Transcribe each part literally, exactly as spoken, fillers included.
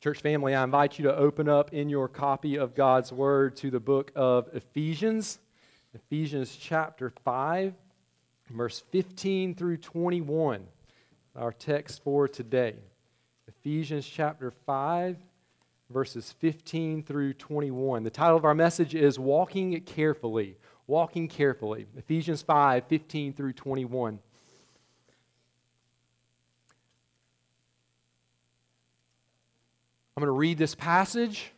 Church family, I invite you to open up in your copy of God's Word to the book of Ephesians, Ephesians chapter five, verse fifteen through twenty-one, our text for today. Ephesians chapter five, verses fifteen through twenty-one. The title of our message is Walking Carefully, Walking Carefully, Ephesians five, fifteen through twenty-one. I'm going to read this passage.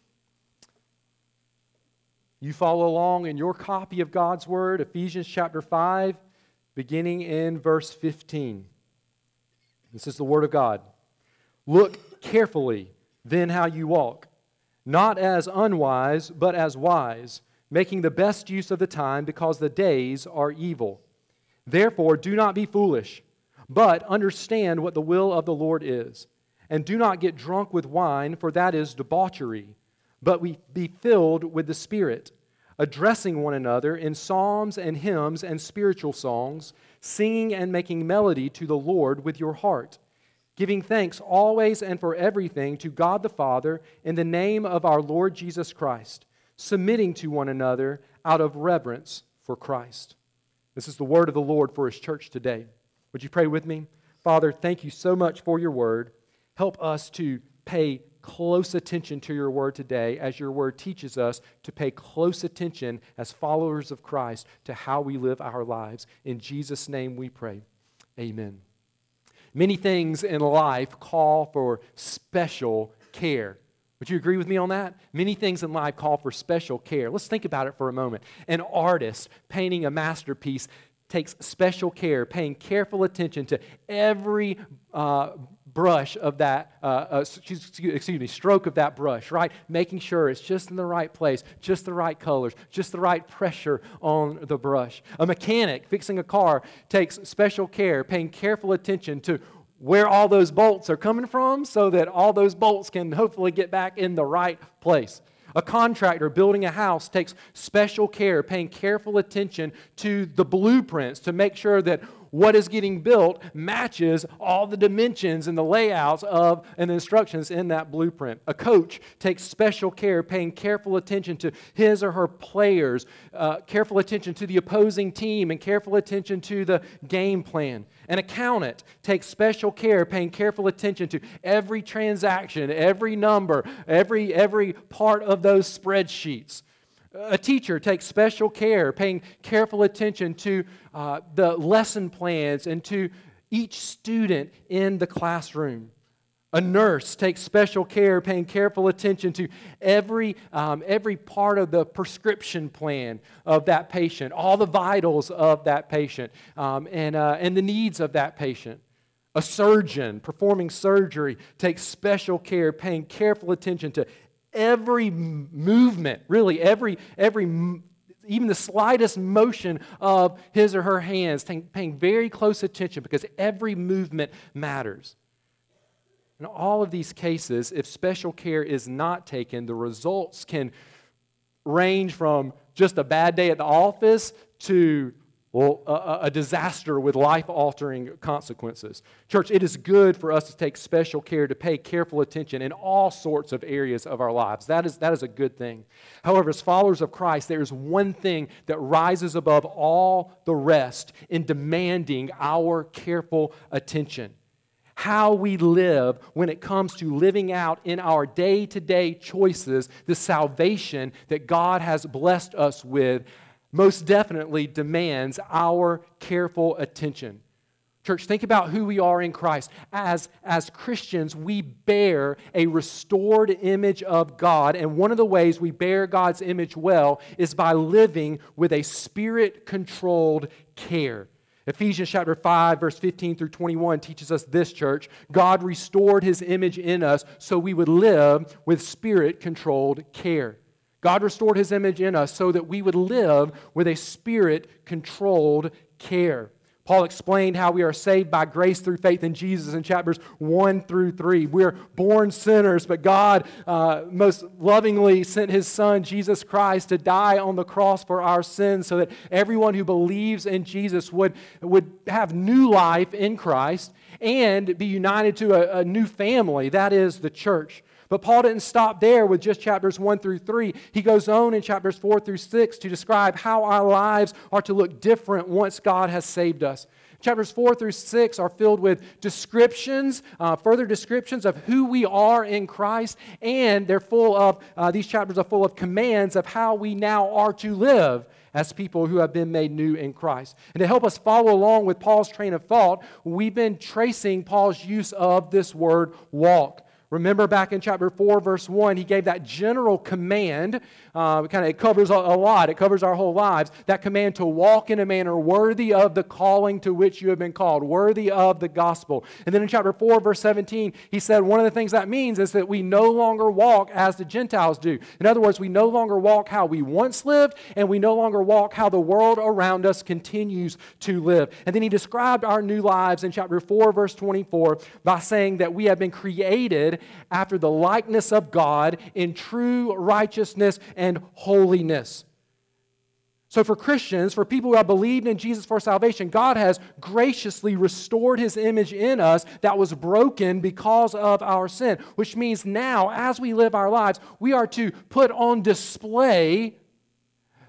You follow along in your copy of God's Word, Ephesians chapter five, beginning in verse fifteen. This is the Word of God. Look carefully, then, how you walk, not as unwise, but as wise, making the best use of the time, because the days are evil. Therefore, do not be foolish, but understand what the will of the Lord is. And do not get drunk with wine, for that is debauchery, but we be filled with the Spirit, addressing one another in psalms and hymns and spiritual songs, singing and making melody to the Lord with your heart, giving thanks always and for everything to God the Father in the name of our Lord Jesus Christ, submitting to one another out of reverence for Christ. This is the word of the Lord for His church today. Would you pray with me? Father, thank you so much for your word. Help us to pay close attention to your word today as your word teaches us to pay close attention as followers of Christ to how we live our lives. In Jesus' name we pray. Amen. Many things in life call for special care. Would you agree with me on that? Many things in life call for special care. Let's think about it for a moment. An artist painting a masterpiece takes special care, paying careful attention to every uh, brush of that, uh, uh, excuse me, stroke of that brush, right? Making sure it's just in the right place, just the right colors, just the right pressure on the brush. A mechanic fixing a car takes special care, paying careful attention to where all those bolts are coming from so that all those bolts can hopefully get back in the right place. A contractor building a house takes special care, paying careful attention to the blueprints to make sure that what is getting built matches all the dimensions and the layouts of and the instructions in that blueprint. A coach takes special care, paying careful attention to his or her players, uh, careful attention to the opposing team, and careful attention to the game plan. An accountant takes special care, paying careful attention to every transaction, every number, every every part of those spreadsheets. A teacher takes special care, paying careful attention to uh, the lesson plans and to each student in the classroom. A nurse takes special care, paying careful attention to every um, every part of the prescription plan of that patient, all the vitals of that patient, um, and uh, and the needs of that patient. A surgeon performing surgery takes special care, paying careful attention to every movement, really, every, every, even the slightest motion of his or her hands, paying very close attention because every movement matters. In all of these cases, if special care is not taken, the results can range from just a bad day at the office to Well, a, a disaster with life-altering consequences. Church, it is good for us to take special care, to pay careful attention in all sorts of areas of our lives. That is, that is a good thing. However, as followers of Christ, there is one thing that rises above all the rest in demanding our careful attention. How we live when it comes to living out in our day-to-day choices the salvation that God has blessed us with most definitely demands our careful attention. Church, think about who we are in Christ. As, as Christians, we bear a restored image of God, and one of the ways we bear God's image well is by living with a Spirit-controlled care. Ephesians chapter five, verse fifteen through twenty-one teaches us this, church. God restored His image in us so we would live with Spirit-controlled care. God restored His image in us so that we would live with a Spirit-controlled care. Paul explained how we are saved by grace through faith in Jesus in chapters one through three. We are born sinners, but God uh, most lovingly sent His Son, Jesus Christ, to die on the cross for our sins so that everyone who believes in Jesus would, would have new life in Christ and be united to a, a new family, that is the church. But Paul didn't stop there with just chapters one through three. He goes on in chapters four through six to describe how our lives are to look different once God has saved us. Chapters four through six are filled with descriptions, uh, further descriptions of who we are in Christ, and they're full of, uh, these chapters are full of commands of how we now are to live as people who have been made new in Christ. And to help us follow along with Paul's train of thought, we've been tracing Paul's use of this word walk. Remember back in chapter four, verse one, he gave that general command. Uh, kind of, it covers a lot. It covers our whole lives. That command to walk in a manner worthy of the calling to which you have been called, worthy of the gospel. And then in chapter four, verse seventeen, he said one of the things that means is that we no longer walk as the Gentiles do. In other words, we no longer walk how we once lived, and we no longer walk how the world around us continues to live. And then he described our new lives in chapter four, verse twenty-four, by saying that we have been created after the likeness of God in true righteousness and holiness. So for Christians, for people who have believed in Jesus for salvation, God has graciously restored His image in us that was broken because of our sin, which means now, as we live our lives, we are to put on display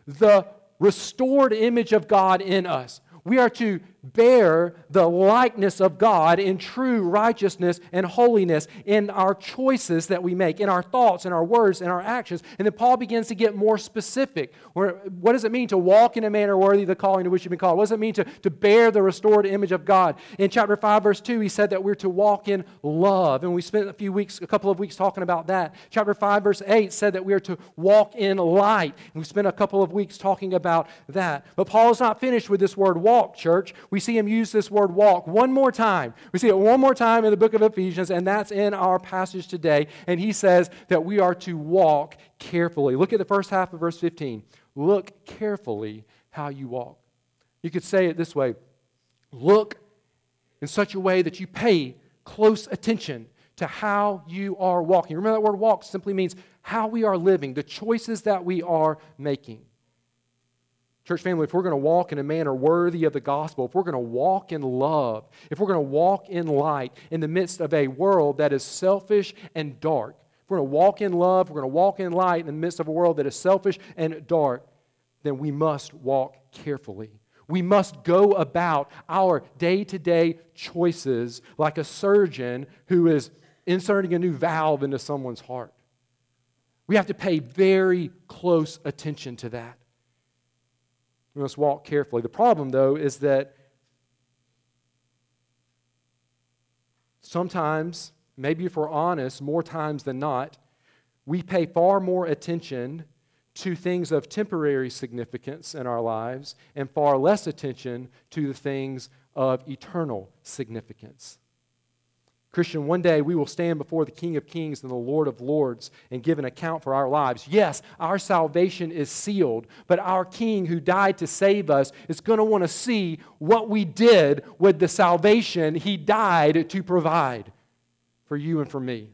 the restored image of God in us. We are to bear the likeness of God in true righteousness and holiness in our choices that we make, in our thoughts, in our words, in our actions. And then Paul begins to get more specific. What does it mean to walk in a manner worthy of the calling to which you've been called? What does it mean to, to bear the restored image of God? In chapter five, verse two, he said that we're to walk in love. And we spent a few weeks, a couple of weeks talking about that. Chapter five, verse eight said that we are to walk in light. And we spent a couple of weeks talking about that. But Paul is not finished with this word walk, church. We see him use this word walk one more time. We see it one more time in the book of Ephesians, and that's in our passage today. And he says that we are to walk carefully. Look at the first half of verse fifteen. Look carefully how you walk. You could say it this way. Look in such a way that you pay close attention to how you are walking. Remember that word walk simply means how we are living, the choices that we are making. Church family, if we're going to walk in a manner worthy of the gospel, if we're going to walk in love, if we're going to walk in light in the midst of a world that is selfish and dark, if we're going to walk in love, we're going to walk in light in the midst of a world that is selfish and dark, then we must walk carefully. We must go about our day-to-day choices like a surgeon who is inserting a new valve into someone's heart. We have to pay very close attention to that. We must walk carefully. The problem, though, is that sometimes, maybe if we're honest, more times than not, we pay far more attention to things of temporary significance in our lives and far less attention to the things of eternal significance. Christian, one day we will stand before the King of Kings and the Lord of Lords and give an account for our lives. Yes, our salvation is sealed, but our King who died to save us is going to want to see what we did with the salvation He died to provide for you and for me.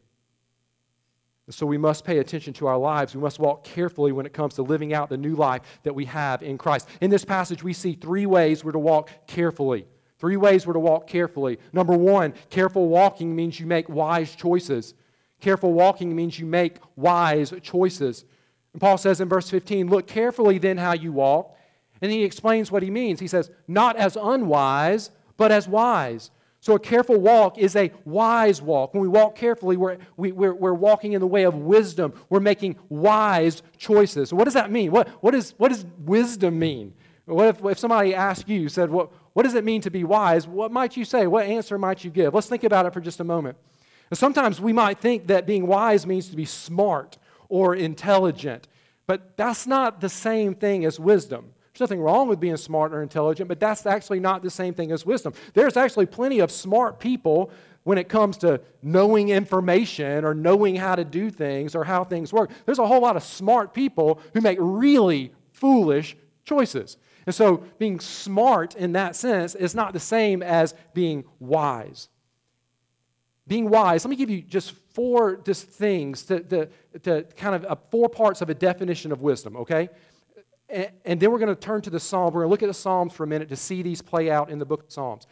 And so we must pay attention to our lives. We must walk carefully when it comes to living out the new life that we have in Christ. In this passage, we see three ways we're to walk carefully. Three ways we're to walk carefully. Number one, careful walking means you make wise choices. Careful walking means you make wise choices. And Paul says in verse fifteen, look carefully then how you walk. And he explains what he means. He says, not as unwise, but as wise. So a careful walk is a wise walk. When we walk carefully, we're, we, we're, we're walking in the way of wisdom. We're making wise choices. So what does that mean? What, what, is, what does wisdom mean? What if, if somebody asked you, said, what? Well, What does it mean to be wise? What might you say? What answer might you give? Let's think about it for just a moment. Sometimes we might think that being wise means to be smart or intelligent, but that's not the same thing as wisdom. There's nothing wrong with being smart or intelligent, but that's actually not the same thing as wisdom. There's actually plenty of smart people when it comes to knowing information or knowing how to do things or how things work. There's a whole lot of smart people who make really foolish choices. And so being smart in that sense is not the same as being wise. Being wise, let me give you just four just things, to, to, to kind of a, four parts of a definition of wisdom, okay? And, and then we're going to turn to the Psalms. We're going to look at the Psalms for a minute to see these play out in the book of Psalms.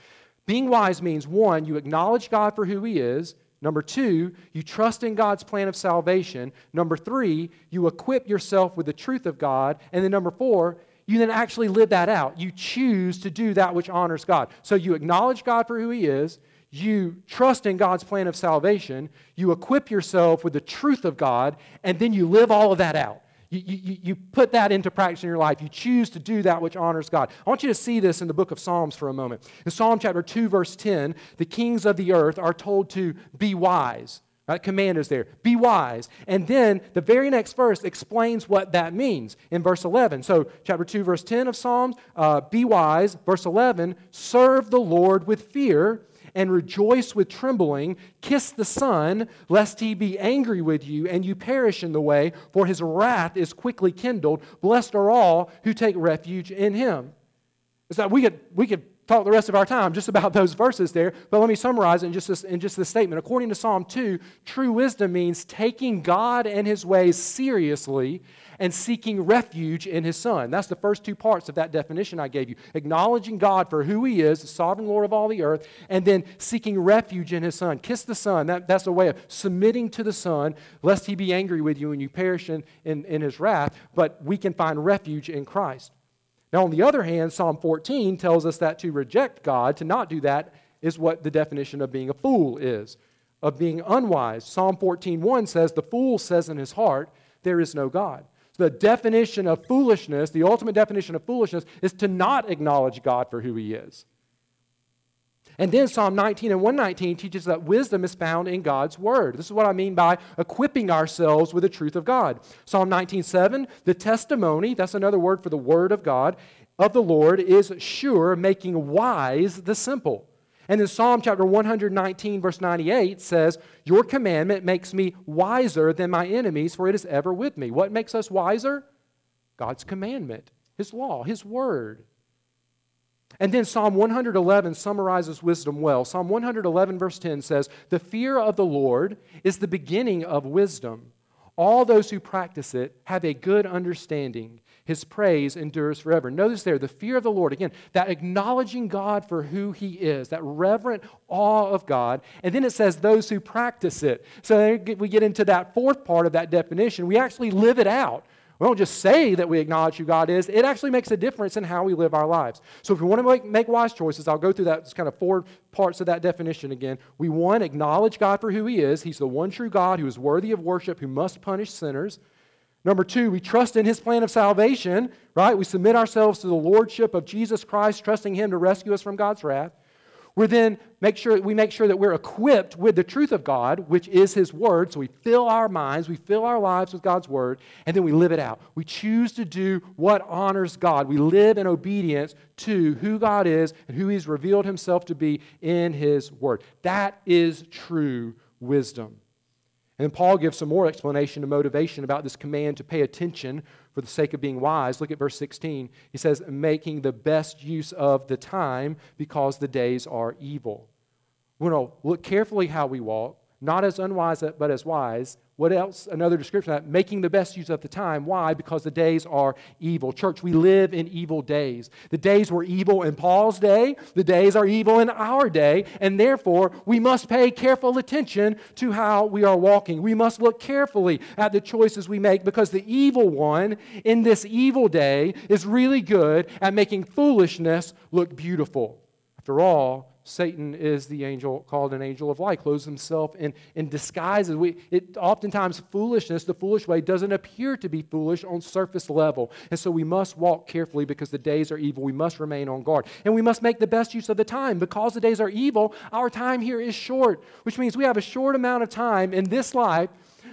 Being wise means, one, you acknowledge God for who He is. Number two, you trust in God's plan of salvation. Number three, you equip yourself with the truth of God. And then number four, you then actually live that out. You choose to do that which honors God. So you acknowledge God for who He is. You trust in God's plan of salvation. You equip yourself with the truth of God. And then you live all of that out. You, you, you put that into practice in your life. You choose to do that which honors God. I want you to see this in the book of Psalms for a moment. In Psalm chapter two, verse ten, the kings of the earth are told to be wise. That command is there. Be wise. And then the very next verse explains what that means in verse eleven. So chapter two, verse ten of Psalms, uh, be wise. Verse eleven, serve the Lord with fear and rejoice with trembling. Kiss the Son, lest He be angry with you and you perish in the way, for His wrath is quickly kindled. Blessed are all who take refuge in Him. It's like we could, we could talk the rest of our time just about those verses there, but let me summarize it in just this, in just this statement. According to Psalm two, true wisdom means taking God and His ways seriously and seeking refuge in His Son. That's the first two parts of that definition I gave you. Acknowledging God for who He is, the sovereign Lord of all the earth, and then seeking refuge in His Son. Kiss the Son. That, that's a way of submitting to the Son, lest He be angry with you and you perish in, in, in His wrath, but we can find refuge in Christ. Now, on the other hand, Psalm fourteen tells us that to reject God, to not do that, is what the definition of being a fool is, of being unwise. Psalm fourteen one says, the fool says in his heart, there is no God. The definition of foolishness, the ultimate definition of foolishness, is to not acknowledge God for who He is. And then Psalm nineteen and one nineteen teaches that wisdom is found in God's Word. This is what I mean by equipping ourselves with the truth of God. Psalm nineteen seven, the testimony, that's another word for the Word of God, of the Lord is sure, making wise the simple. And then Psalm chapter one nineteen, verse ninety-eight says, your commandment makes me wiser than my enemies, for it is ever with me. What makes us wiser? God's commandment, His law, His word. And then Psalm one eleven summarizes wisdom well. Psalm one eleven, verse ten says, the fear of the Lord is the beginning of wisdom. All those who practice it have a good understanding. His praise endures forever. Notice there, the fear of the Lord. Again, that acknowledging God for who He is, that reverent awe of God. And then it says those who practice it. So we get into that fourth part of that definition. We actually live it out. We don't just say that we acknowledge who God is. It actually makes a difference in how we live our lives. So if we want to make, make wise choices, I'll go through that kind of four parts of that definition again. We, one, acknowledge God for who He is. He's the one true God who is worthy of worship, who must punish sinners. Number two, we trust in His plan of salvation, right? We submit ourselves to the lordship of Jesus Christ, trusting Him to rescue us from God's wrath. We then make sure, we make sure that we're equipped with the truth of God, which is His Word. So we fill our minds, we fill our lives with God's Word, and then we live it out. We choose to do what honors God. We live in obedience to who God is and who He's revealed Himself to be in His Word. That is true wisdom. And Paul gives some more explanation and motivation about this command to pay attention for the sake of being wise. Look at verse sixteen. He says, making the best use of the time because the days are evil. We want to look carefully how we walk, not as unwise but as wise. What else? Another description of that, making the best use of the time. Why? Because the days are evil. Church, we live in evil days. The days were evil in Paul's day. The days are evil in our day. And therefore, we must pay careful attention to how we are walking. We must look carefully at the choices we make because the evil one in this evil day is really good at making foolishness look beautiful. After all, Satan is the angel, called an angel of light, clothes himself in, in disguises. We, it, oftentimes foolishness, the foolish way, doesn't appear to be foolish on surface level. And so we must walk carefully because the days are evil. We must remain on guard. And we must make the best use of the time. Because the days are evil, our time here is short, which means we have a short amount of time in this life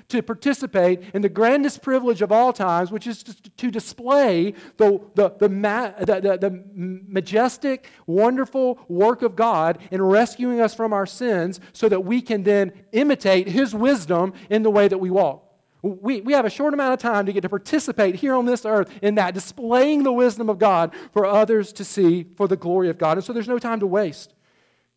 to participate in the grandest privilege of all times, which is to display the, the, the, ma- the, the, the majestic, wonderful work of God in rescuing us from our sins so that we can then imitate His wisdom in the way that we walk. We, we have a short amount of time to get to participate here on this earth in that, displaying the wisdom of God for others to see for the glory of God. And so there's no time to waste.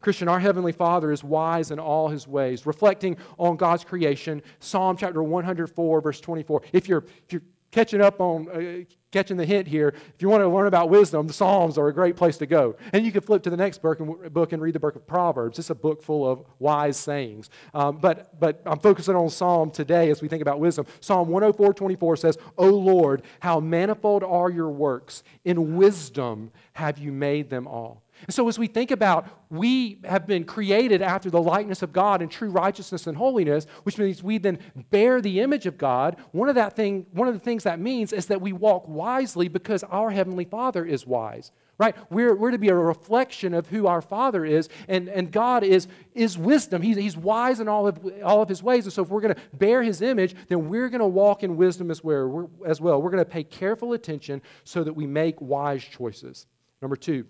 Christian, our Heavenly Father is wise in all His ways. Reflecting on God's creation, Psalm chapter one oh four, verse twenty-four. If you're, if you're catching up on, uh, catching the hint here, if you want to learn about wisdom, the Psalms are a great place to go. And you can flip to the next book and read the book of Proverbs. It's a book full of wise sayings. Um, but but I'm focusing on Psalm today as we think about wisdom. Psalm one oh four, twenty-four says, O Lord, how manifold are your works. In wisdom have you made them all. And so as we think about, we have been created after the likeness of God in true righteousness and holiness, which means we then bear the image of God. One of that thing, one of the things that means is that we walk wisely because our Heavenly Father is wise, right? We're, we're to be a reflection of who our Father is, and, and God is, is wisdom. He's, he's wise in all of, all of His ways, and so if we're going to bear His image, then we're going to walk in wisdom as well. We're going to pay careful attention so that we make wise choices. Number two,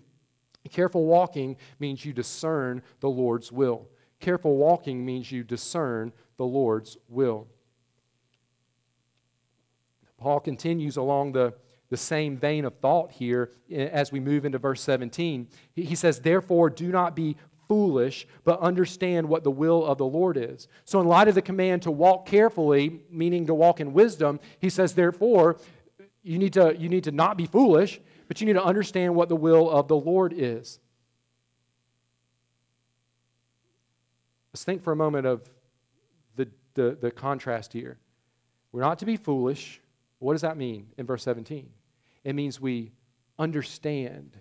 careful walking means you discern the Lord's will. Careful walking means you discern the Lord's will. Paul continues along the, the same vein of thought here as we move into verse seventeen. He says, therefore, do not be foolish, but understand what the will of the Lord is. So in light of the command to walk carefully, meaning to walk in wisdom, he says, therefore, you need to, you need to not be foolish, but you need to understand what the will of the Lord is. Let's think for a moment of the, the, the contrast here. We're not to be foolish. What does that mean in verse seventeen? It means we understand.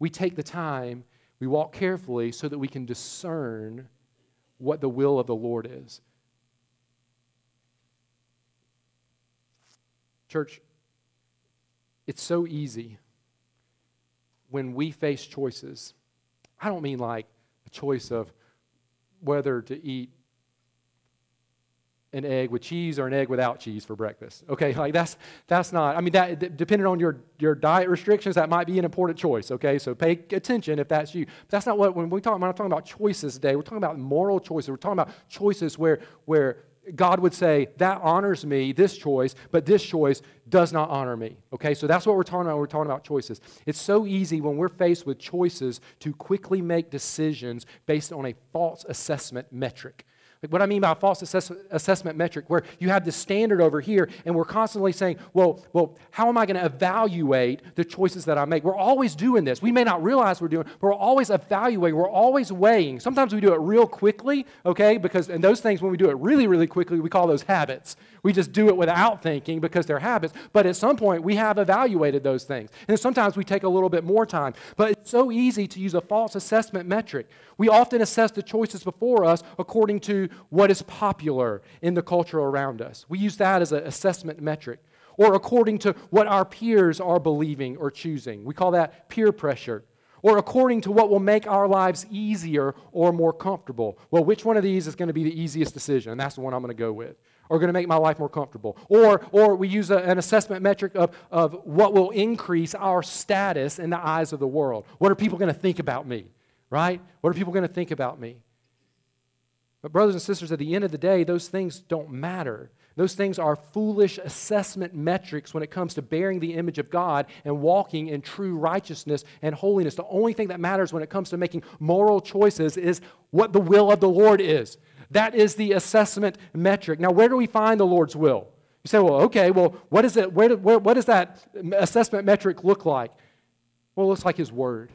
We take the time, we walk carefully so that we can discern what the will of the Lord is. Church, it's so easy when we face choices. I don't mean like a choice of whether to eat an egg with cheese or an egg without cheese for breakfast. Okay, like that's that's not, I mean, that depending on your, your diet restrictions, that might be an important choice, okay? So pay attention if that's you. But that's not what, when we talk, when I'm talking about choices today, we're talking about moral choices. We're talking about choices where where God would say, that honors me, this choice, but this choice does not honor me. Okay, so that's what we're talking about when we're talking about choices. It's so easy when we're faced with choices to quickly make decisions based on a false assessment metric. Like what I mean by a false assess- assessment metric, where you have this standard over here, and we're constantly saying, well, well, how am I going to evaluate the choices that I make? We're always doing this. We may not realize we're doing it, but we're always evaluating. We're always weighing. Sometimes we do it real quickly, okay, because and those things, when we do it really, really quickly, we call those habits. We just do it without thinking because they're habits, but at some point, we have evaluated those things, and sometimes we take a little bit more time, but it's so easy to use a false assessment metric. We often assess the choices before us according to what is popular in the culture around us. We use that as an assessment metric, or according to what our peers are believing or choosing. We call that peer pressure, or according to what will make our lives easier or more comfortable. Well, which one of these is going to be the easiest decision? And that's the one I'm going to go with, or going to make my life more comfortable. Or, or we use a, an assessment metric of, of what will increase our status in the eyes of the world. What are people going to think about me, right? What are people going to think about me? But brothers and sisters, at the end of the day, those things don't matter. Those things are foolish assessment metrics when it comes to bearing the image of God and walking in true righteousness and holiness. The only thing that matters when it comes to making moral choices is what the will of the Lord is. That is the assessment metric. Now, where do we find the Lord's will? You say, well, okay, well, what is it? Where, where, what does that assessment metric look like? Well, it looks like His Word.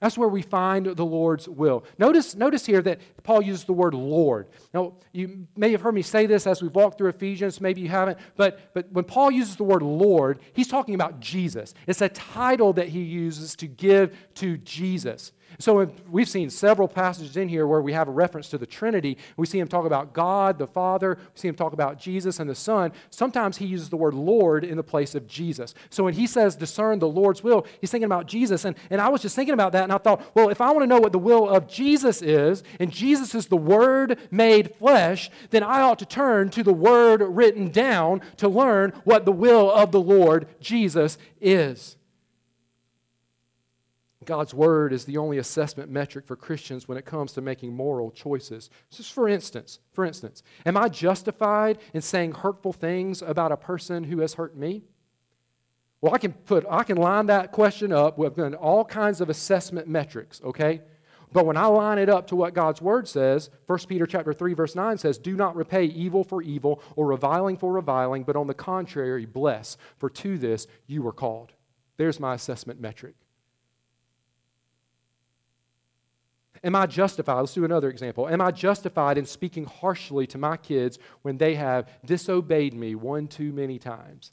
That's where we find the Lord's will. Notice, notice here that Paul uses the word Lord. Now, you may have heard me say this as we've walked through Ephesians. Maybe you haven't. But, but when Paul uses the word Lord, he's talking about Jesus. It's a title that he uses to give to Jesus. So we've seen several passages in here where we have a reference to the Trinity. We see him talk about God, the Father. We see him talk about Jesus and the Son. Sometimes he uses the word Lord in the place of Jesus. So when he says discern the Lord's will, he's thinking about Jesus. And, and I was just thinking about that, and I thought, well, if I want to know what the will of Jesus is, and Jesus is the Word made flesh, then I ought to turn to the Word written down to learn what the will of the Lord Jesus is. God's Word is the only assessment metric for Christians when it comes to making moral choices. Just for instance, for instance, am I justified in saying hurtful things about a person who has hurt me? Well, I can put, I can line that question up with all kinds of assessment metrics, okay? But when I line it up to what God's Word says, First Peter chapter three, verse nine says, do not repay evil for evil or reviling for reviling, but on the contrary, bless, for to this you were called. There's my assessment metric. Am I justified? Let's do another example. Am I justified in speaking harshly to my kids when they have disobeyed me one too many times?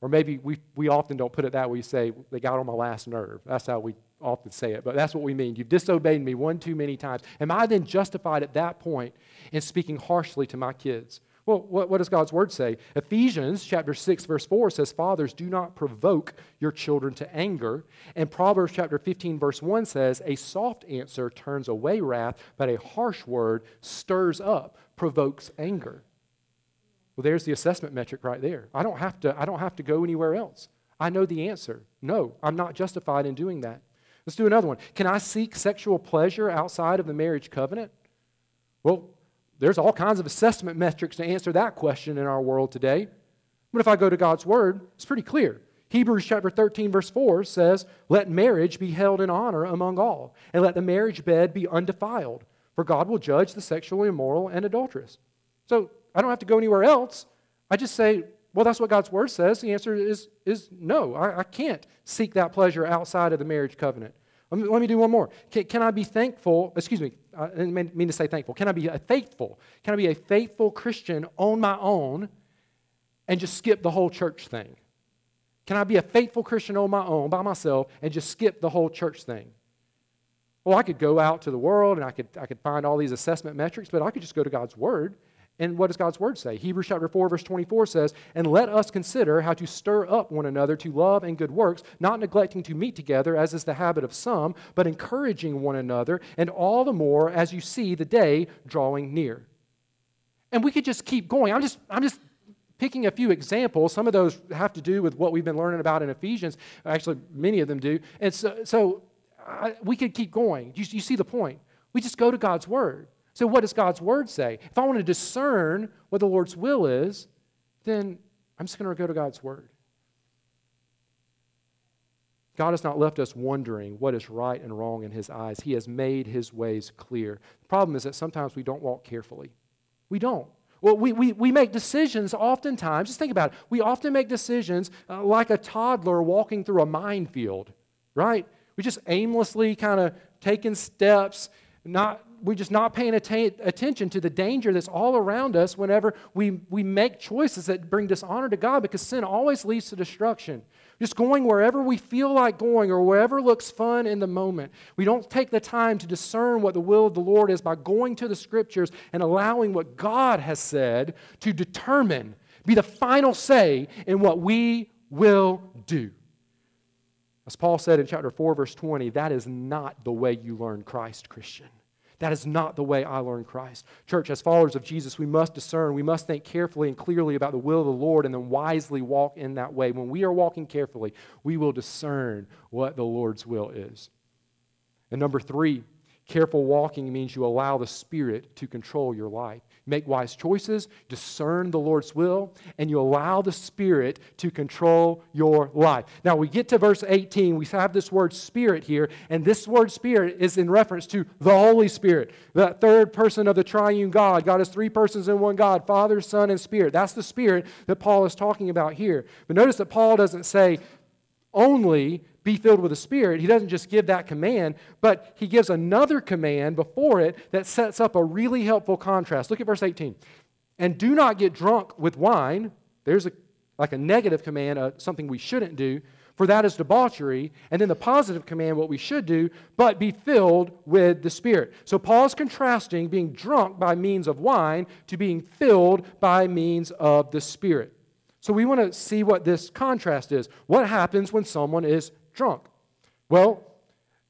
Or maybe we, we often don't put it that way. We say, they got on my last nerve. That's how we often say it, but that's what we mean. You've disobeyed me one too many times. Am I then justified at that point in speaking harshly to my kids? Well, what, what does God's Word say? Ephesians chapter six, verse four says, fathers, do not provoke your children to anger. And Proverbs chapter fifteen, verse one says, a soft answer turns away wrath, but a harsh word stirs up, provokes anger. Well, there's the assessment metric right there. I don't have to, I don't have to go anywhere else. I know the answer. No, I'm not justified in doing that. Let's do another one. Can I seek sexual pleasure outside of the marriage covenant? Well, there's all kinds of assessment metrics to answer that question in our world today. But if I go to God's Word, it's pretty clear. Hebrews chapter thirteen, verse four says, let marriage be held in honor among all, and let the marriage bed be undefiled, for God will judge the sexually immoral and adulterous. So I don't have to go anywhere else. I just say, well, that's what God's Word says. The answer is, is no. I, I can't seek that pleasure outside of the marriage covenant. Let me, let me do one more. Can, can I be thankful? Excuse me. I didn't mean to say thankful. Can I be a faithful? Can I be a faithful Christian on my own and just skip the whole church thing? Can I be a faithful Christian on my own, by myself, and just skip the whole church thing? Well, I could go out to the world and I could I could find all these assessment metrics, but I could just go to God's Word. And what does God's Word say? Hebrews chapter four, verse twenty-four says, and let us consider how to stir up one another to love and good works, not neglecting to meet together, as is the habit of some, but encouraging one another, and all the more as you see the day drawing near. And we could just keep going. I'm just, I'm just picking a few examples. Some of those have to do with what we've been learning about in Ephesians. Actually, many of them do. And so, so I, we could keep going. You, you see the point. We just go to God's Word. So what does God's Word say? If I want to discern what the Lord's will is, then I'm just going to go to God's Word. God has not left us wondering what is right and wrong in His eyes. He has made His ways clear. The problem is that sometimes we don't walk carefully. We don't. Well, we, we, we make decisions oftentimes, just think about it, we often make decisions uh, like a toddler walking through a minefield, right? We just aimlessly kind of taking steps, not... we're just not paying atta- attention to the danger that's all around us whenever we, we make choices that bring dishonor to God, because sin always leads to destruction. Just going wherever we feel like going or wherever looks fun in the moment. We don't take the time to discern what the will of the Lord is by going to the Scriptures and allowing what God has said to determine, be the final say in what we will do. As Paul said in chapter four, verse twenty, that is not the way you learn Christ, Christian. That is not the way I learned Christ. Church, as followers of Jesus, we must discern. We must think carefully and clearly about the will of the Lord and then wisely walk in that way. When we are walking carefully, we will discern what the Lord's will is. And number three, careful walking means you allow the Spirit to control your life. Make wise choices, discern the Lord's will, and you allow the Spirit to control your life. Now, we get to verse eighteen. We have this word Spirit here, and this word Spirit is in reference to the Holy Spirit, the third person of the triune God. God is three persons in one God, Father, Son, and Spirit. That's the Spirit that Paul is talking about here. But notice that Paul doesn't say only be filled with the Spirit. He doesn't just give that command, but he gives another command before it that sets up a really helpful contrast. Look at verse eighteen. And do not get drunk with wine. There's a, like a negative command, uh, something we shouldn't do, for that is debauchery. And then the positive command, what we should do, but be filled with the Spirit. So Paul's contrasting being drunk by means of wine to being filled by means of the Spirit. So we want to see what this contrast is. What happens when someone is drunk? Well,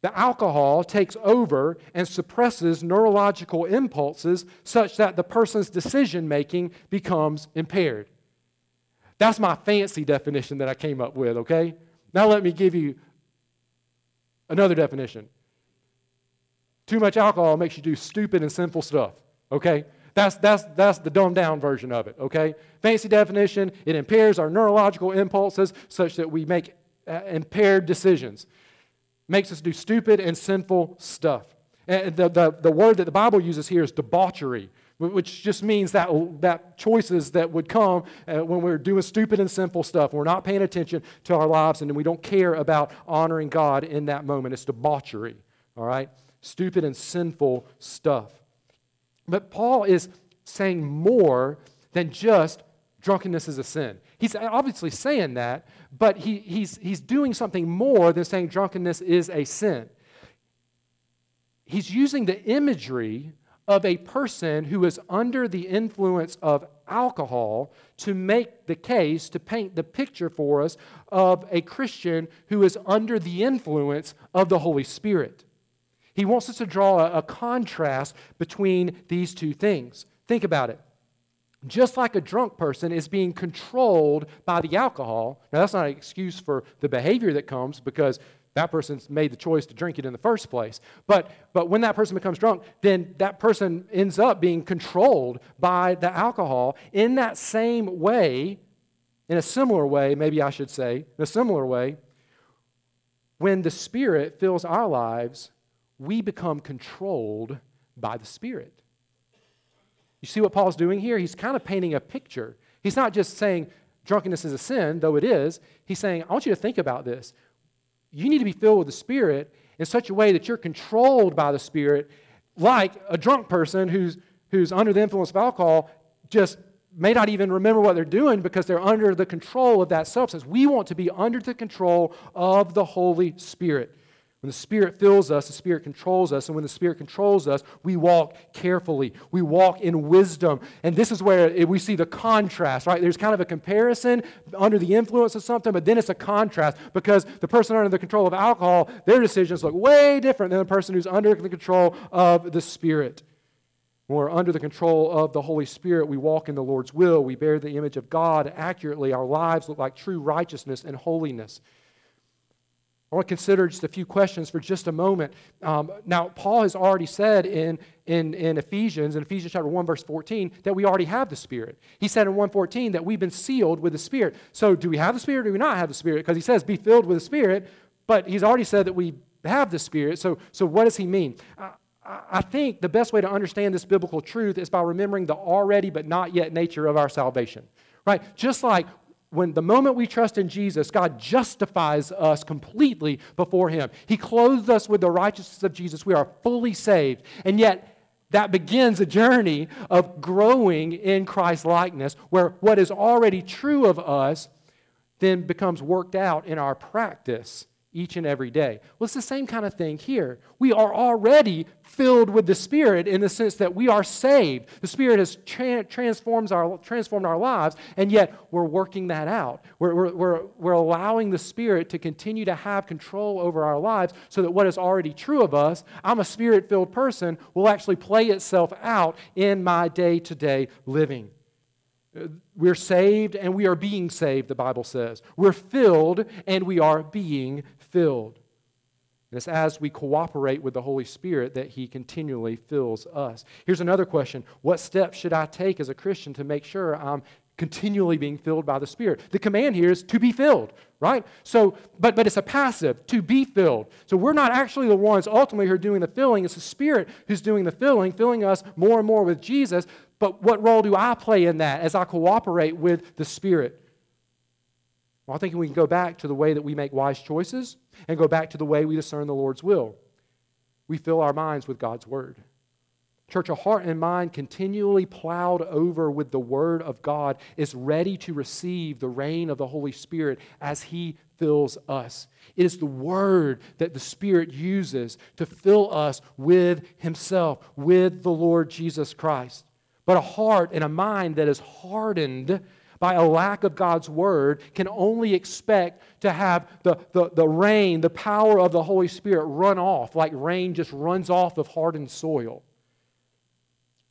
the alcohol takes over and suppresses neurological impulses such that the person's decision-making becomes impaired. That's my fancy definition that I came up with, okay? Now let me give you another definition. Too much alcohol makes you do stupid and sinful stuff, okay? That's, that's, that's the dumbed-down version of it, okay? Fancy definition, it impairs our neurological impulses such that we make Uh, impaired decisions, makes us do stupid and sinful stuff. Uh, the, the, the word that the Bible uses here is debauchery, which just means that, that choices that would come uh, when we're doing stupid and sinful stuff. We're not paying attention to our lives, and we don't care about honoring God in that moment. It's debauchery, all right? Stupid and sinful stuff. But Paul is saying more than just drunkenness is a sin. He's obviously saying that, but he, he's, he's doing something more than saying drunkenness is a sin. He's using the imagery of a person who is under the influence of alcohol to make the case, to paint the picture for us of a Christian who is under the influence of the Holy Spirit. He wants us to draw a, a contrast between these two things. Think about it. Just like a drunk person is being controlled by the alcohol, now that's not an excuse for the behavior that comes because that person's made the choice to drink it in the first place. But but when that person becomes drunk, then that person ends up being controlled by the alcohol. In that same way, in a similar way, maybe I should say, in a similar way, when the Spirit fills our lives, we become controlled by the Spirit. You see what Paul's doing here? He's kind of painting a picture. He's not just saying drunkenness is a sin, though it is. He's saying, I want you to think about this. You need to be filled with the Spirit in such a way that you're controlled by the Spirit, like a drunk person who's who's under the influence of alcohol just may not even remember what they're doing because they're under the control of that substance. We want to be under the control of the Holy Spirit. When the Spirit fills us, the Spirit controls us, and when the Spirit controls us, we walk carefully. We walk in wisdom, and this is where we see the contrast, right? There's kind of a comparison under the influence of something, but then it's a contrast because the person under the control of alcohol, their decisions look way different than the person who's under the control of the Spirit. When we're under the control of the Holy Spirit, we walk in the Lord's will. We bear the image of God accurately. Our lives look like true righteousness and holiness. I want to consider just a few questions for just a moment. Um, now, Paul has already said in, in, in Ephesians, in Ephesians chapter one, verse fourteen, that we already have the Spirit. He said in one fourteen that we've been sealed with the Spirit. So do we have the Spirit or do we not have the Spirit? Because he says be filled with the Spirit, but he's already said that we have the Spirit. So, so what does he mean? I, I think the best way to understand this biblical truth is by remembering the already but not yet nature of our salvation. Right? Just like when the moment we trust in Jesus, God justifies us completely before Him. He clothes us with the righteousness of Jesus. We are fully saved. And yet, that begins a journey of growing in Christ's likeness, where what is already true of us then becomes worked out in our practice each and every day. Well, it's the same kind of thing here. We are already filled with the Spirit in the sense that we are saved. The Spirit has tra- transforms our, transformed our lives, and yet we're working that out. We're, we're, we're, we're allowing the Spirit to continue to have control over our lives so that what is already true of us, I'm a Spirit-filled person, will actually play itself out in my day-to-day living. We're saved and we are being saved, the Bible says. We're filled and we are being filled. And it's as we cooperate with the Holy Spirit that He continually fills us. Here's another question. What steps should I take as a Christian to make sure I'm continually being filled by the Spirit? The command here is to be filled, right? So, but but it's a passive, to be filled. So we're not actually the ones ultimately who are doing the filling. It's the Spirit who's doing the filling, filling us more and more with Jesus. But what role do I play in that as I cooperate with the Spirit? Well, I think we can go back to the way that we make wise choices and go back to the way we discern the Lord's will. We fill our minds with God's Word. Church, a heart and mind continually plowed over with the Word of God is ready to receive the reign of the Holy Spirit as He fills us. It is the Word that the Spirit uses to fill us with Himself, with the Lord Jesus Christ. But a heart and a mind that is hardened by a lack of God's Word can only expect to have the, the, the rain, the power of the Holy Spirit run off like rain just runs off of hardened soil.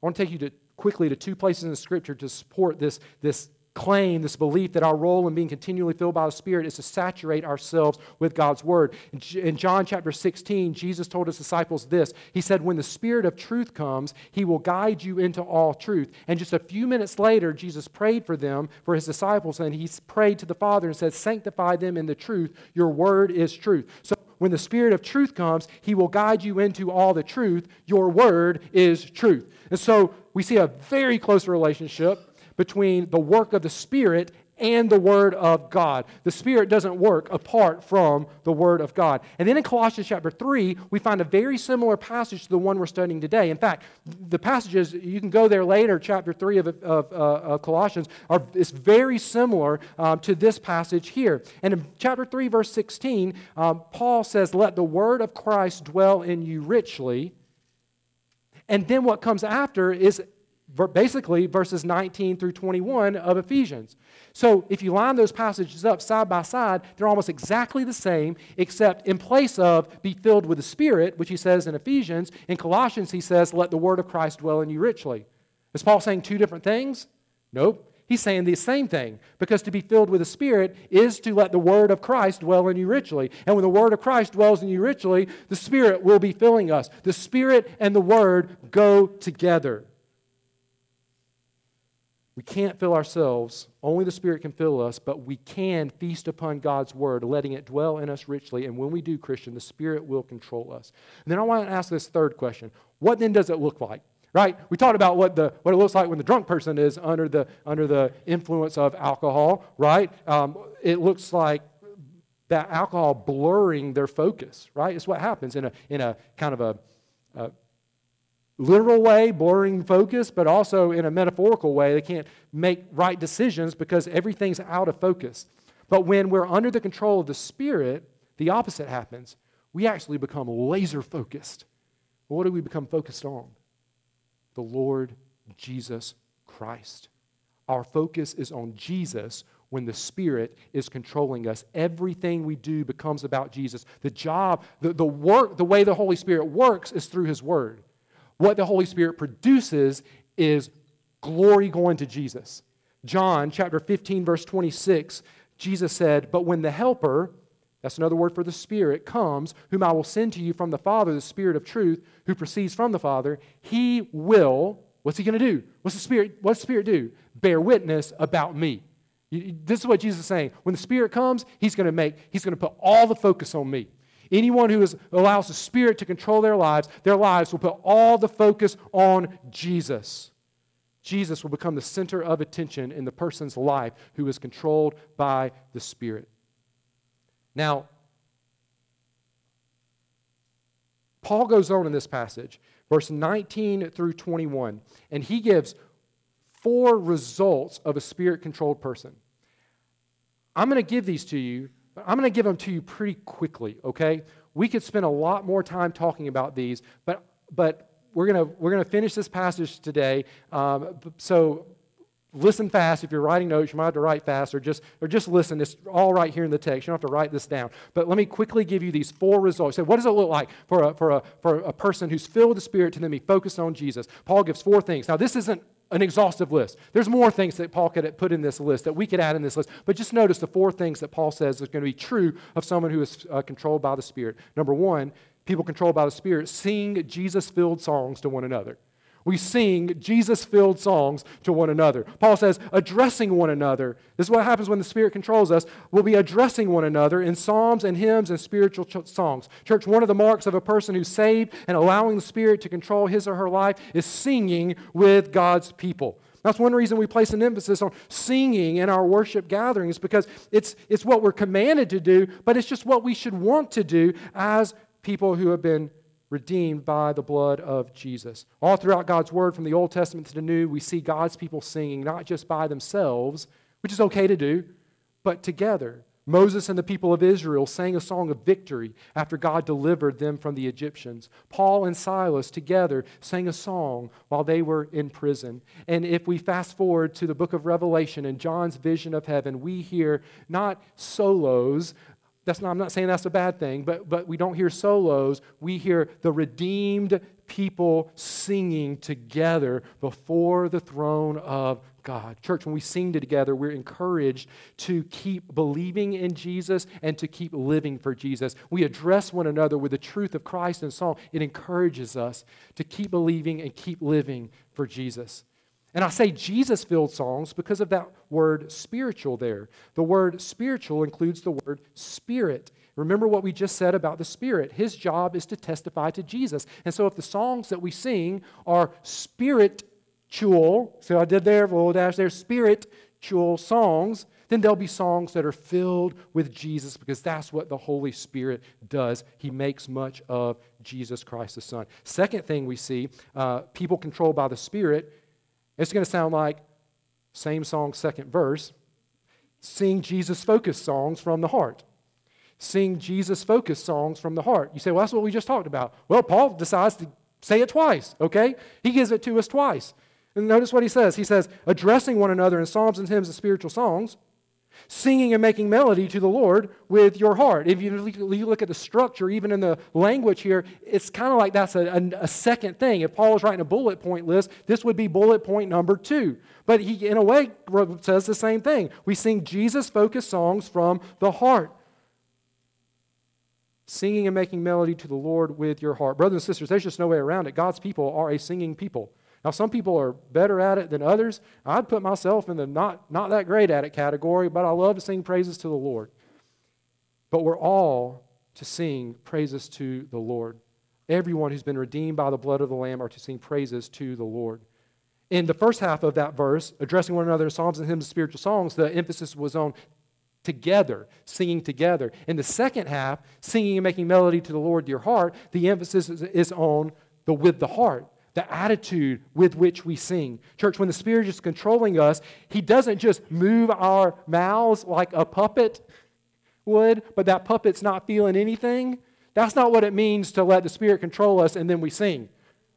I want to take you to quickly to two places in the Scripture to support this, this claim, this belief that our role in being continually filled by the Spirit is to saturate ourselves with God's Word. In John chapter sixteen, Jesus told His disciples this. He said, when the Spirit of truth comes, He will guide you into all truth. And just a few minutes later, Jesus prayed for them, for His disciples, and He prayed to the Father and said, sanctify them in the truth. Your Word is truth. So, When the Spirit of truth comes, He will guide you into all the truth. Your word is truth. And so we see a very close relationship between the work of the Spirit and the Word of God. The Spirit doesn't work apart from the Word of God. And then in Colossians chapter three, we find a very similar passage to the one we're studying today. In fact, the passages, you can go there later, chapter three of, of, uh, of Colossians, are, is very similar um, to this passage here. And in chapter three, verse sixteen, um, Paul says, "Let the Word of Christ dwell in you richly." And then what comes after is basically verses nineteen through twenty-one of Ephesians. So if you line those passages up side by side, they're almost exactly the same, except in place of "be filled with the Spirit," which he says in Ephesians, in Colossians he says, "Let the word of Christ dwell in you richly." Is Paul saying two different things? Nope. He's saying the same thing, because to be filled with the Spirit is to let the Word of Christ dwell in you richly. And when the Word of Christ dwells in you richly, the Spirit will be filling us. The Spirit and the Word go together. We can't fill ourselves. Only the Spirit can fill us, but we can feast upon God's Word, letting it dwell in us richly. And when we do, Christian, the Spirit will control us. And then I want to ask this third question. What then does it look like? Right? We talked about what the what it looks like when the drunk person is under the under the influence of alcohol, right? Um, it looks like that alcohol blurring their focus, right? It's what happens in a in a kind of a... a literal way, blurring focus, but also in a metaphorical way. They can't make right decisions because everything's out of focus. But when we're under the control of the Spirit, the opposite happens. We actually become laser focused. What do we become focused on? The Lord Jesus Christ. Our focus is on Jesus when the Spirit is controlling us. Everything we do becomes about Jesus. The job, the, the work, the way the Holy Spirit works is through His Word. What the Holy Spirit produces is glory going to Jesus. John chapter fifteen, verse twenty-six, Jesus said, "But when the Helper," that's another word for the Spirit, "comes, whom I will send to you from the Father, the Spirit of truth, who proceeds from the Father, He will," what's He going to do? What's the Spirit, what's the Spirit do? "Bear witness about me." This is what Jesus is saying. When the Spirit comes, He's going to make, He's going to put all the focus on me. Anyone who is, allows the Spirit to control their lives, their lives will put all the focus on Jesus. Jesus will become the center of attention in the person's life who is controlled by the Spirit. Now, Paul goes on in this passage, verse nineteen through twenty-one, and he gives four results of a Spirit-controlled person. I'm going to give these to you. I'm going to give them to you pretty quickly, okay? We could spend a lot more time talking about these, but but we're going to we're going to finish this passage today. Um, so listen fast. If you're writing notes, you might have to write fast, or just or just listen. It's all right here in the text. You don't have to write this down. But let me quickly give you these four results. So what does it look like for a, for a for a person who's filled with the Spirit to then be focused on Jesus? Paul gives four things. Now this isn't an exhaustive list. There's more things that Paul could put in this list, that we could add in this list. But just notice the four things that Paul says is going to be true of someone who is uh, controlled by the Spirit. Number one, people controlled by the Spirit sing Jesus-filled songs to one another. We sing Jesus-filled songs to one another. Paul says, addressing one another. This is what happens when the Spirit controls us. We'll be addressing one another in psalms and hymns and spiritual ch- songs. Church, one of the marks of a person who's saved and allowing the Spirit to control his or her life is singing with God's people. That's one reason we place an emphasis on singing in our worship gatherings, because it's, it's what we're commanded to do, but it's just what we should want to do as people who have been redeemed by the blood of Jesus. All throughout God's Word, from the Old Testament to the New, we see God's people singing, not just by themselves, which is okay to do, but together. Moses and the people of Israel sang a song of victory after God delivered them from the Egyptians. Paul and Silas together sang a song while they were in prison. And if we fast forward to the book of Revelation and John's vision of heaven, we hear not solos. That's not, I'm not saying that's a bad thing, but, but we don't hear solos. We hear the redeemed people singing together before the throne of God. Church, when we sing together, we're encouraged to keep believing in Jesus and to keep living for Jesus. We address one another with the truth of Christ in song. It encourages us to keep believing and keep living for Jesus. And I say Jesus-filled songs because of that word spiritual there. The word spiritual includes the word Spirit. Remember what we just said about the Spirit. His job is to testify to Jesus. And so if the songs that we sing are spiritual, so I did there, little dash there, spiritual songs, then there'll be songs that are filled with Jesus, because that's what the Holy Spirit does. He makes much of Jesus Christ the Son. Second thing we see, uh, people controlled by the Spirit, it's going to sound like same song, second verse. Sing Jesus-focused songs from the heart. Sing Jesus-focused songs from the heart. You say, well, that's what we just talked about. Well, Paul decides to say it twice, okay? He gives it to us twice. And notice what he says. He says, addressing one another in psalms and hymns and spiritual songs, singing and making melody to the Lord with your heart. If you look at the structure, even in the language here, it's kind of like that's a, a, a second thing. If Paul was writing a bullet point list, this would be bullet point number two. But he, in a way, says the same thing. We sing Jesus-focused songs from the heart. Singing and making melody to the Lord with your heart. Brothers and sisters, there's just no way around it. God's people are a singing people. Now, some people are better at it than others. I'd put myself in the not, not that great at it category, but I love to sing praises to the Lord. But we're all to sing praises to the Lord. Everyone who's been redeemed by the blood of the Lamb are to sing praises to the Lord. In the first half of that verse, addressing one another in psalms and hymns and spiritual songs, the emphasis was on together, singing together. In the second half, singing and making melody to the Lord your heart, the emphasis is on the with the heart. The attitude with which we sing. Church, when the Spirit is controlling us, He doesn't just move our mouths like a puppet would, but that puppet's not feeling anything. That's not what it means to let the Spirit control us and then we sing,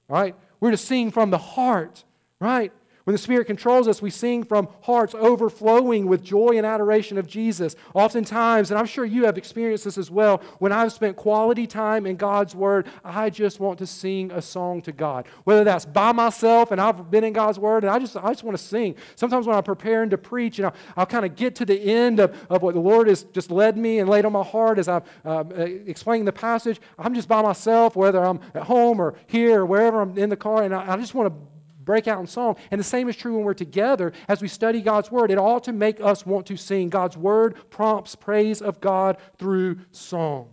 right? We're to sing from the heart, right? When the Spirit controls us, we sing from hearts overflowing with joy and adoration of Jesus. Oftentimes, and I'm sure you have experienced this as well, when I've spent quality time in God's Word, I just want to sing a song to God. Whether that's by myself and I've been in God's Word and I just I just want to sing. Sometimes when I'm preparing to preach, and I'll, I'll kind of get to the end of, of what the Lord has just led me and laid on my heart as I'm uh, explaining the passage, I'm just by myself, whether I'm at home or here or wherever I'm in the car, and I, I just want to break out in song. And the same is true when we're together as we study God's Word. It ought to make us want to sing. God's Word prompts praise of God through song.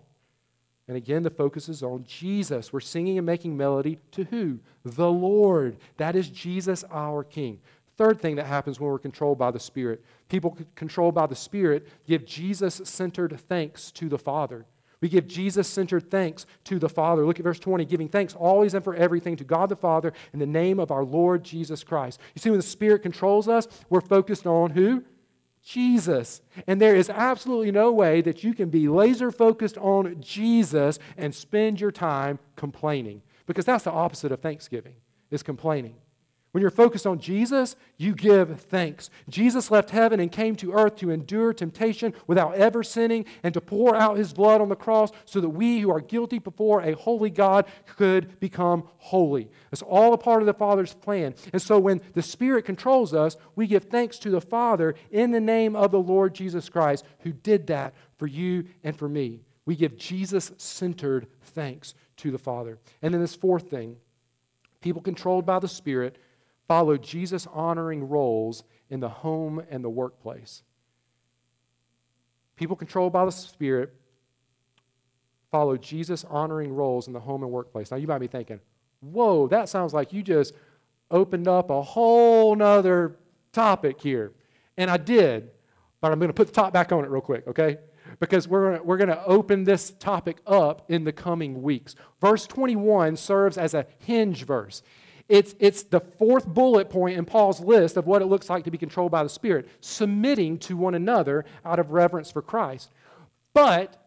And again, the focus is on Jesus. We're singing and making melody to who? The Lord. That is Jesus, our King. Third thing that happens when we're controlled by the Spirit. People controlled by the Spirit give Jesus-centered thanks to the Father. We give Jesus-centered thanks to the Father. Look at verse twenty, giving thanks always and for everything to God the Father in the name of our Lord Jesus Christ. You see, when the Spirit controls us, we're focused on who? Jesus. And there is absolutely no way that you can be laser-focused on Jesus and spend your time complaining, because that's the opposite of thanksgiving, is complaining. When you're focused on Jesus, you give thanks. Jesus left heaven and came to earth to endure temptation without ever sinning and to pour out His blood on the cross so that we who are guilty before a holy God could become holy. It's all a part of the Father's plan. And so when the Spirit controls us, we give thanks to the Father in the name of the Lord Jesus Christ, who did that for you and for me. We give Jesus-centered thanks to the Father. And then this fourth thing, people controlled by the Spirit follow Jesus-honoring roles in the home and the workplace. People controlled by the Spirit follow Jesus-honoring roles in the home and workplace. Now, you might be thinking, whoa, that sounds like you just opened up a whole nother topic here. And I did, but I'm going to put the top back on it real quick, okay? Because we're going to, we're going to open this topic up in the coming weeks. Verse twenty-one serves as a hinge verse. It's, it's the fourth bullet point in Paul's list of what it looks like to be controlled by the Spirit, submitting to one another out of reverence for Christ. But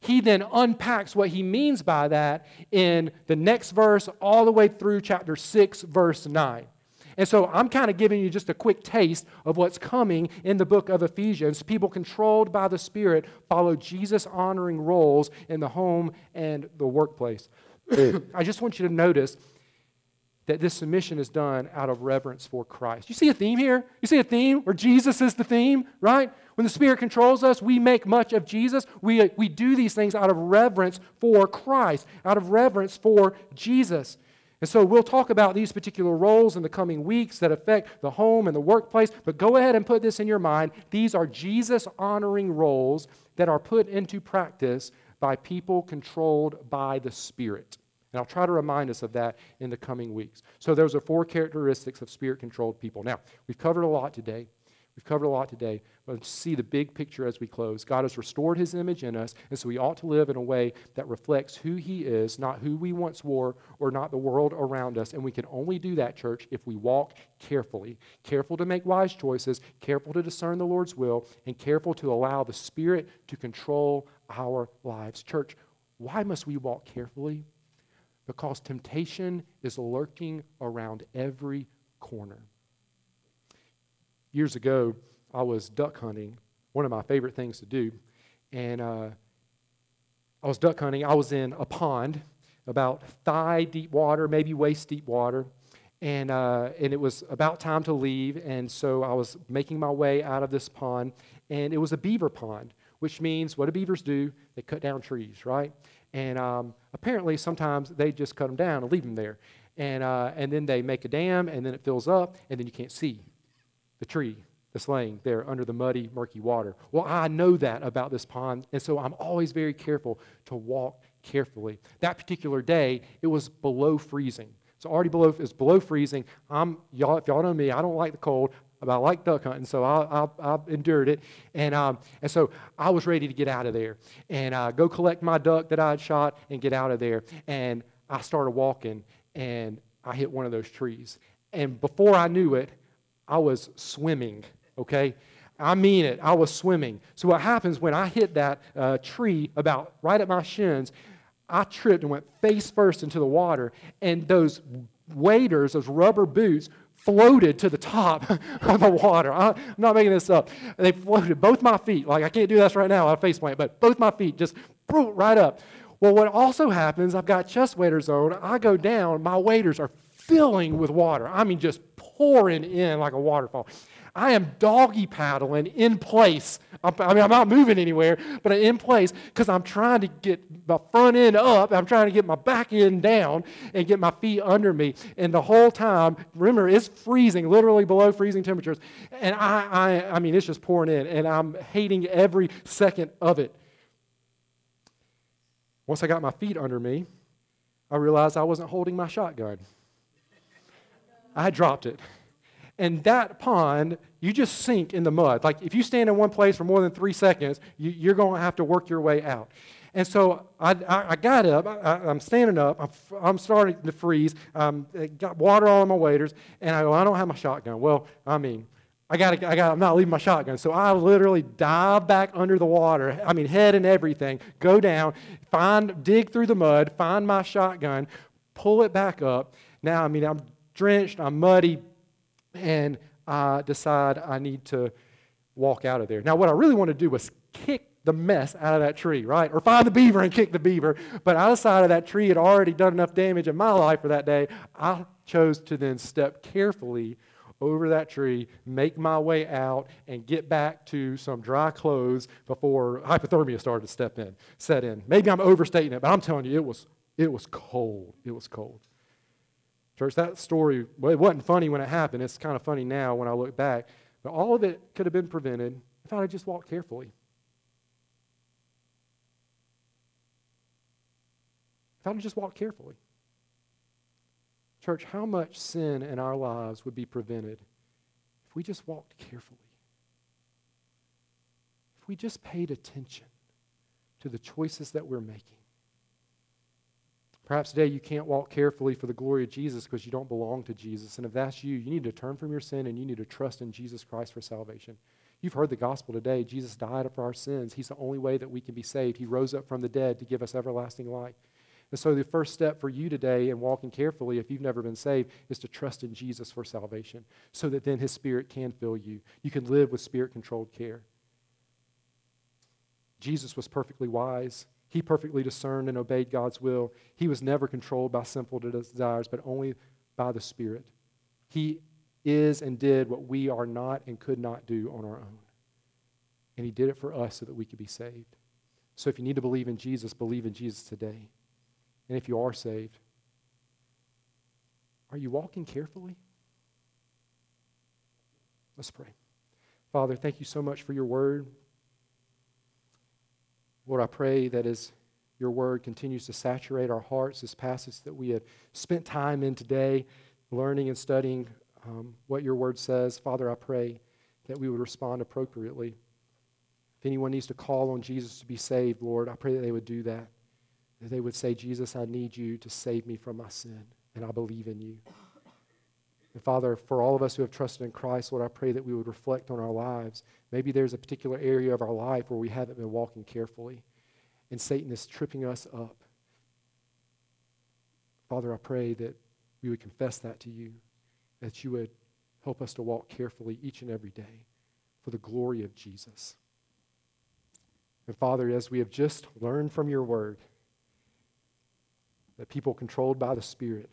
he then unpacks what he means by that in the next verse all the way through chapter six, verse nine. And so I'm kind of giving you just a quick taste of what's coming in the book of Ephesians. People controlled by the Spirit follow Jesus-honoring roles in the home and the workplace. I just want you to notice that this submission is done out of reverence for Christ. You see a theme here? You see a theme where Jesus is the theme, right? When the Spirit controls us, we make much of Jesus. We, we do these things out of reverence for Christ, out of reverence for Jesus. And so we'll talk about these particular roles in the coming weeks that affect the home and the workplace, but go ahead and put this in your mind. These are Jesus-honoring roles that are put into practice by people controlled by the Spirit. And I'll try to remind us of that in the coming weeks. So those are four characteristics of Spirit-controlled people. Now, we've covered a lot today. We've covered a lot today, but let's see the big picture as we close. God has restored His image in us, and so we ought to live in a way that reflects who He is, not who we once were or not the world around us. And we can only do that, church, if we walk carefully, careful to make wise choices, careful to discern the Lord's will, and careful to allow the Spirit to control our lives. Church, why must we walk carefully? Because temptation is lurking around every corner. Years ago, I was duck hunting, one of my favorite things to do, and uh, I was duck hunting. I was in a pond, about thigh deep water, maybe waist deep water, and uh, and it was about time to leave, and so I was making my way out of this pond, and it was a beaver pond, which means what do beavers do? They cut down trees, right? And um, apparently, sometimes they just cut them down and leave them there, and uh, and then they make a dam, and then it fills up, and then you can't see the tree that's laying there under the muddy, murky water. Well, I know that about this pond, and so I'm always very careful to walk carefully. That particular day, it was below freezing. It's already below, it's below freezing. I'm y'all. If y'all know me, I don't like the cold, but I like duck hunting, so I, I, I endured it. And um, and so I was ready to get out of there and uh, go collect my duck that I had shot and get out of there. And I started walking, and I hit one of those trees. And before I knew it, I was swimming, okay? I mean it. I was swimming. So what happens when I hit that uh, tree about right at my shins, I tripped and went face first into the water, and those waders, those rubber boots, floated to the top of the water. I, I'm not making this up. They floated both my feet. Like, I can't do this right now. I face plant, but both my feet just right up. Well, what also happens, I've got chest waders on. I go down. My waders are filling with water. I mean, just pouring in like a waterfall. I am doggy paddling in place. I'm, I mean, I'm not moving anywhere, but I'm in place because I'm trying to get my front end up. I'm trying to get my back end down and get my feet under me. And the whole time, remember, it's freezing, literally below freezing temperatures. And I, I, I mean, it's just pouring in, and I'm hating every second of it. Once I got my feet under me, I realized I wasn't holding my shotgun. I dropped it. And that pond, you just sink in the mud. Like, if you stand in one place for more than three seconds, you, you're going to have to work your way out. And so I, I, I got up. I, I'm standing up. I'm, I'm starting to freeze. Um, I got water all in my waders. And I go, I don't have my shotgun. Well, I mean, I gotta, I gotta, I'm not leaving my shotgun. So I literally dive back under the water, I mean, head and everything, go down, find, dig through the mud, find my shotgun, pull it back up. Now, I mean, I'm drenched, I'm muddy, and I decide I need to walk out of there. Now, what I really wanted to do was kick the mess out of that tree, right? Or find the beaver and kick the beaver. But I decided that tree had already done enough damage in my life for that day. I chose to then step carefully over that tree, make my way out, and get back to some dry clothes before hypothermia started to step in, set in. Maybe I'm overstating it, but I'm telling you, it was it was cold. It was cold. Church, that story, well, it wasn't funny when it happened. It's kind of funny now when I look back. But all of it could have been prevented if I had just walked carefully. If I had just walked carefully. Church, how much sin in our lives would be prevented if we just walked carefully? If we just paid attention to the choices that we're making. Perhaps today you can't walk carefully for the glory of Jesus because you don't belong to Jesus. And if that's you, you need to turn from your sin and you need to trust in Jesus Christ for salvation. You've heard the gospel today. Jesus died for our sins. He's the only way that we can be saved. He rose up from the dead to give us everlasting life. And so the first step for you today in walking carefully, if you've never been saved, is to trust in Jesus for salvation so that then His Spirit can fill you. You can live with Spirit-controlled care. Jesus was perfectly wise. He perfectly discerned and obeyed God's will. He was never controlled by sinful desires, but only by the Spirit. He is and did what we are not and could not do on our own. And He did it for us so that we could be saved. So if you need to believe in Jesus, believe in Jesus today. And if you are saved, Are you walking carefully? Let's pray. Father, thank you so much for your word. Lord, I pray that as your word continues to saturate our hearts, this passage that we have spent time in today, learning and studying um, what your word says, Father, I pray that we would respond appropriately. If anyone needs to call on Jesus to be saved, Lord, I pray that they would do that, that they would say, Jesus, I need you to save me from my sin, and I believe in you. And Father, for all of us who have trusted in Christ, Lord, I pray that we would reflect on our lives. Maybe there's a particular area of our life where we haven't been walking carefully, and Satan is tripping us up. Father, I pray that we would confess that to you, that you would help us to walk carefully each and every day for the glory of Jesus. And Father, as we have just learned from your word, that people controlled by the Spirit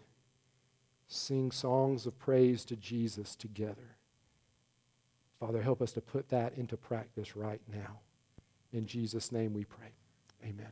sing songs of praise to Jesus together. Father, help us to put that into practice right now. In Jesus' name we pray. Amen.